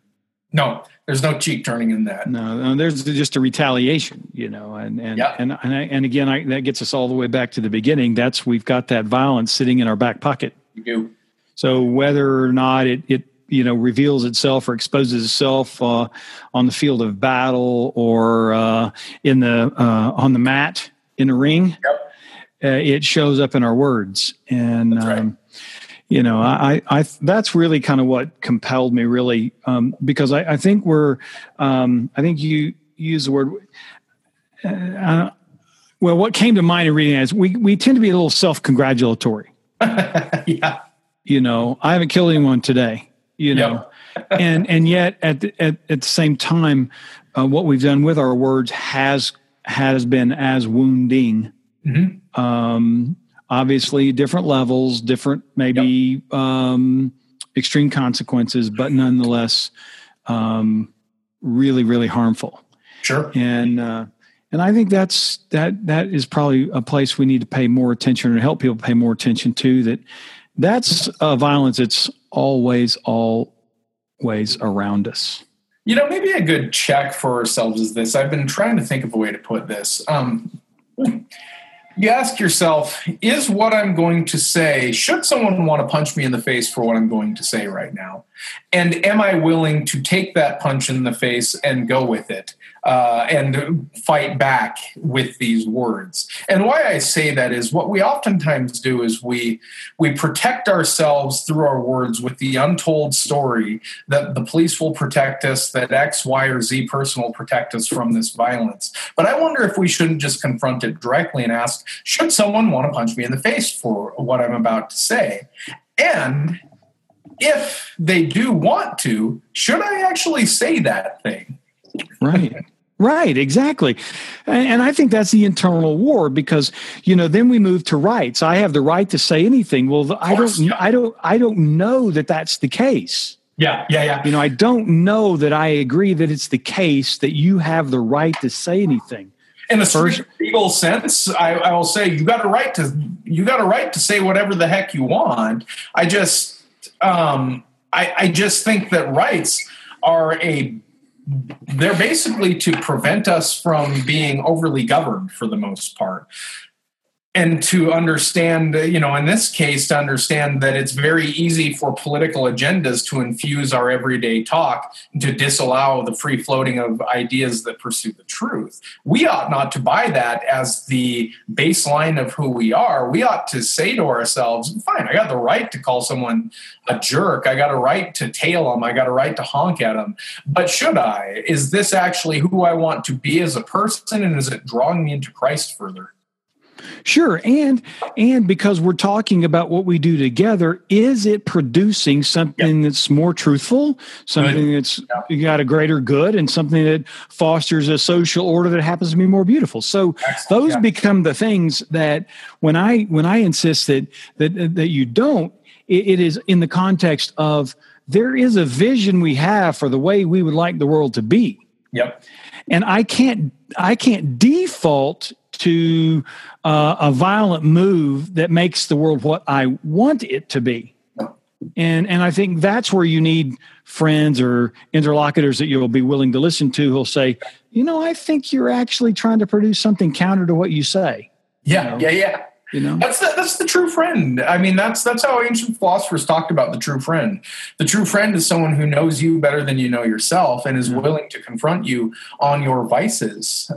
No, there's no cheek turning in that. No, there's just a retaliation, and again, that gets us all the way back to the beginning. We've got that violence sitting in our back pocket. We do. So whether or not it reveals itself or exposes itself on the field of battle or on the mat in a ring, it shows up in our words. And that's right. I that's really kind of what compelled me, really, because I think I think you use the word. What came to mind in reading that is we tend to be a little self-congratulatory. Yeah, I haven't killed anyone today. And yet at the same time, what we've done with our words has been as wounding. Mm-hmm. Obviously, different levels, different maybe extreme consequences, but nonetheless, really, really harmful. Sure. And I think that is probably a place we need to pay more attention, or help people pay more attention to. That's violence. It's always around us. Maybe a good check for ourselves is this. I've been trying to think of a way to put this. you ask yourself, is what I'm going to say, should someone want to punch me in the face for what I'm going to say right now? And am I willing to take that punch in the face and go with it and fight back with these words? And why I say that is what we oftentimes do is we protect ourselves through our words with the untold story that the police will protect us, that X, Y, or Z person will protect us from this violence. But I wonder if we shouldn't just confront it directly and ask, should someone want to punch me in the face for what I'm about to say? And if they do want to, should I actually say that thing? Right, exactly. And I think that's the internal war because, you know, then we move to rights. I have the right to say anything. Well, I don't know that that's the case. Yeah. You know, I don't know that I agree that it's the case that you have the right to say anything. In a strict legal sense, I will say you got a right to say whatever the heck you want. I just think that rights are they're basically to prevent us from being overly governed for the most part. And to understand, you know, in this case, to understand that it's very easy for political agendas to infuse our everyday talk, to disallow the free floating of ideas that pursue the truth. We ought not to buy that as the baseline of who we are. We ought to say to ourselves, fine, I got the right to call someone a jerk. I got a right to tail them. I got a right to honk at them. But should I? Is this actually who I want to be as a person? And is it drawing me into Christ further? Sure. And because we're talking about what we do together, is it producing something that's more truthful, something that's got a greater good, and something that fosters a social order that happens to be more beautiful? So those become the things that when I insist that you don't, it is in the context of there is a vision we have for the way we would like the world to be. Yep. And I can't default to a violent move that makes the world what I want it to be. And I think that's where you need friends or interlocutors that you'll be willing to listen to who'll say, you know, I think you're actually trying to produce something counter to what you say. Yeah. You know? That's the true friend. I mean, that's how ancient philosophers talked about the true friend. The true friend is someone who knows you better than you know yourself and is willing to confront you on your vices.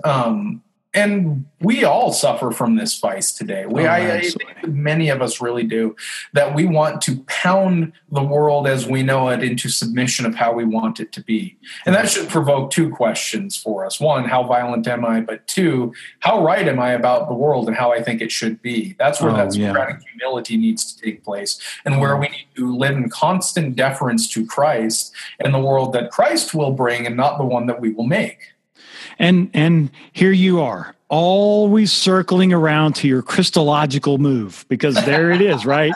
And we all suffer from this vice today. I think many of us really do, that we want to pound the world as we know it into submission of how we want it to be. And that should provoke two questions for us. One, how violent am I? But two, how right am I about the world and how I think it should be? That's where that Socratic humility needs to take place, and where we need to live in constant deference to Christ and the world that Christ will bring and not the one that we will make. And here you are, always circling around to your Christological move, because there it is, right?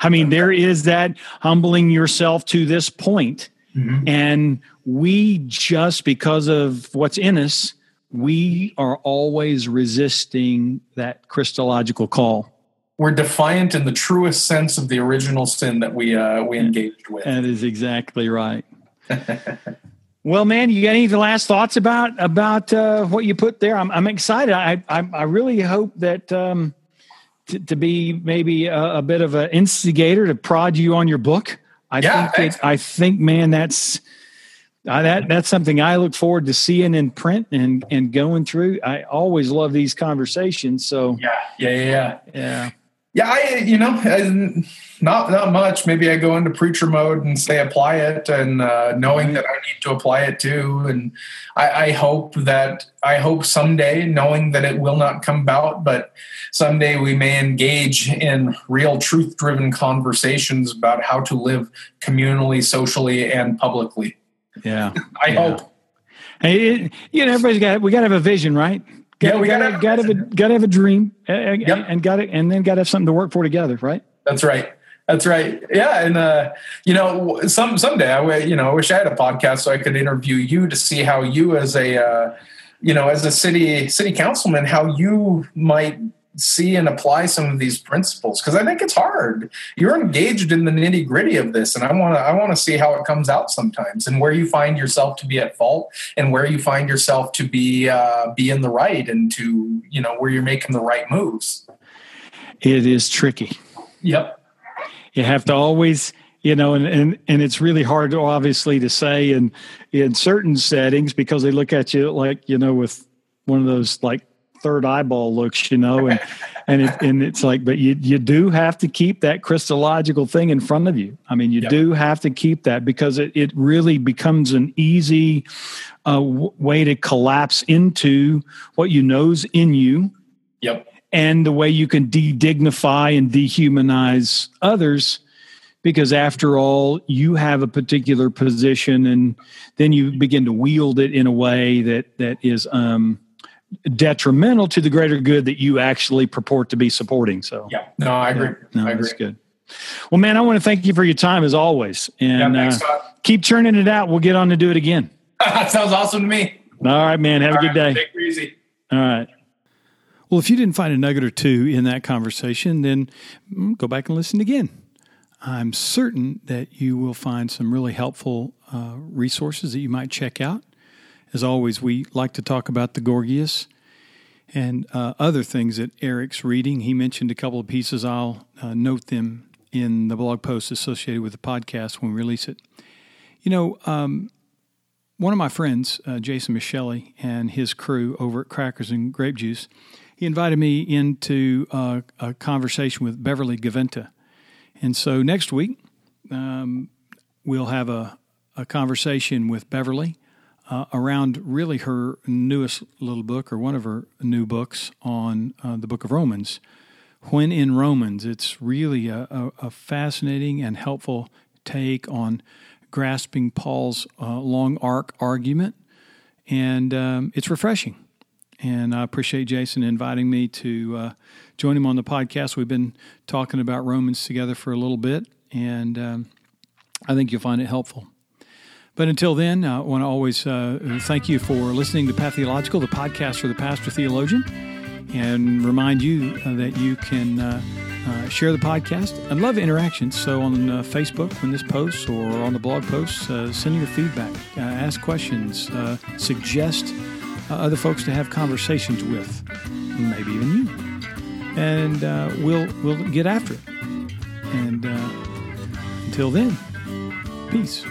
I mean, there is that humbling yourself to this point. Mm-hmm. And we just, because of what's in us, we are always resisting that Christological call. We're defiant in the truest sense of the original sin that we engaged with. That is exactly right. Well, man, you got any last thoughts about what you put there? I'm excited. I really hope that to be maybe a bit of an instigator to prod you on your book. I think, man, that's something I look forward to seeing in print and going through. I always love these conversations. So yeah. Yeah, Not much. Maybe I go into preacher mode and say apply it, and knowing that I need to apply it too. And I hope someday, knowing that it will not come about, but someday we may engage in real truth-driven conversations about how to live communally, socially, and publicly. Yeah, I hope. Hey, everybody's we got to have a vision, right? We got to have a dream, and then got to have something to work for together, right? That's right. Yeah, and someday I wish I had a podcast so I could interview you to see how you as a city councilman, how you might see and apply some of these principles, because I think it's hard. You're engaged in the nitty gritty of this, and I want to see how it comes out sometimes, and where you find yourself to be at fault, and where you find yourself to be in the right, and to, you know, where you're making the right moves. It is tricky. Yep. You have to always, you know, and it's really hard, obviously, to say in certain settings, because they look at you like, you know, with one of those like third eyeball looks, you know, and it's like, but you do have to keep that Christological thing in front of you. I mean, you do have to keep that, because it really becomes an easy way to collapse into what you know's in you. Yep. And the way you can de-dignify and dehumanize others, because after all, you have a particular position, and then you begin to wield it in a way that is detrimental to the greater good that you actually purport to be supporting. So, yeah, no, I agree. Yeah. No, I agree. That's good. Well, man, I want to thank you for your time as always, and keep churning it out. We'll get on to do it again. That sounds awesome to me. All right, man. Have all a good day. Take it easy. All right. Well, if you didn't find a nugget or two in that conversation, then go back and listen again. I'm certain that you will find some really helpful resources that you might check out. As always, we like to talk about the Gorgias and other things that Eric's reading. He mentioned a couple of pieces. I'll note them in the blog post associated with the podcast when we release it. You know, one of my friends, Jason Michelli, and his crew over at Crackers and Grape Juice, he invited me into a conversation with Beverly Gaventa. And so next week, we'll have a conversation with Beverly around really her newest little book, or one of her new books on the book of Romans. When in Romans, it's really a fascinating and helpful take on grasping Paul's long arc argument. And it's refreshing. And I appreciate Jason inviting me to join him on the podcast. We've been talking about Romans together for a little bit, and I think you'll find it helpful. But until then, I want to always thank you for listening to Patheological, the podcast for the pastor theologian, and remind you that you can share the podcast. I'd love interactions. So on Facebook, when this posts, or on the blog posts, send your feedback, ask questions, suggest other folks to have conversations with, maybe even you. And we'll get after it. And until then, peace.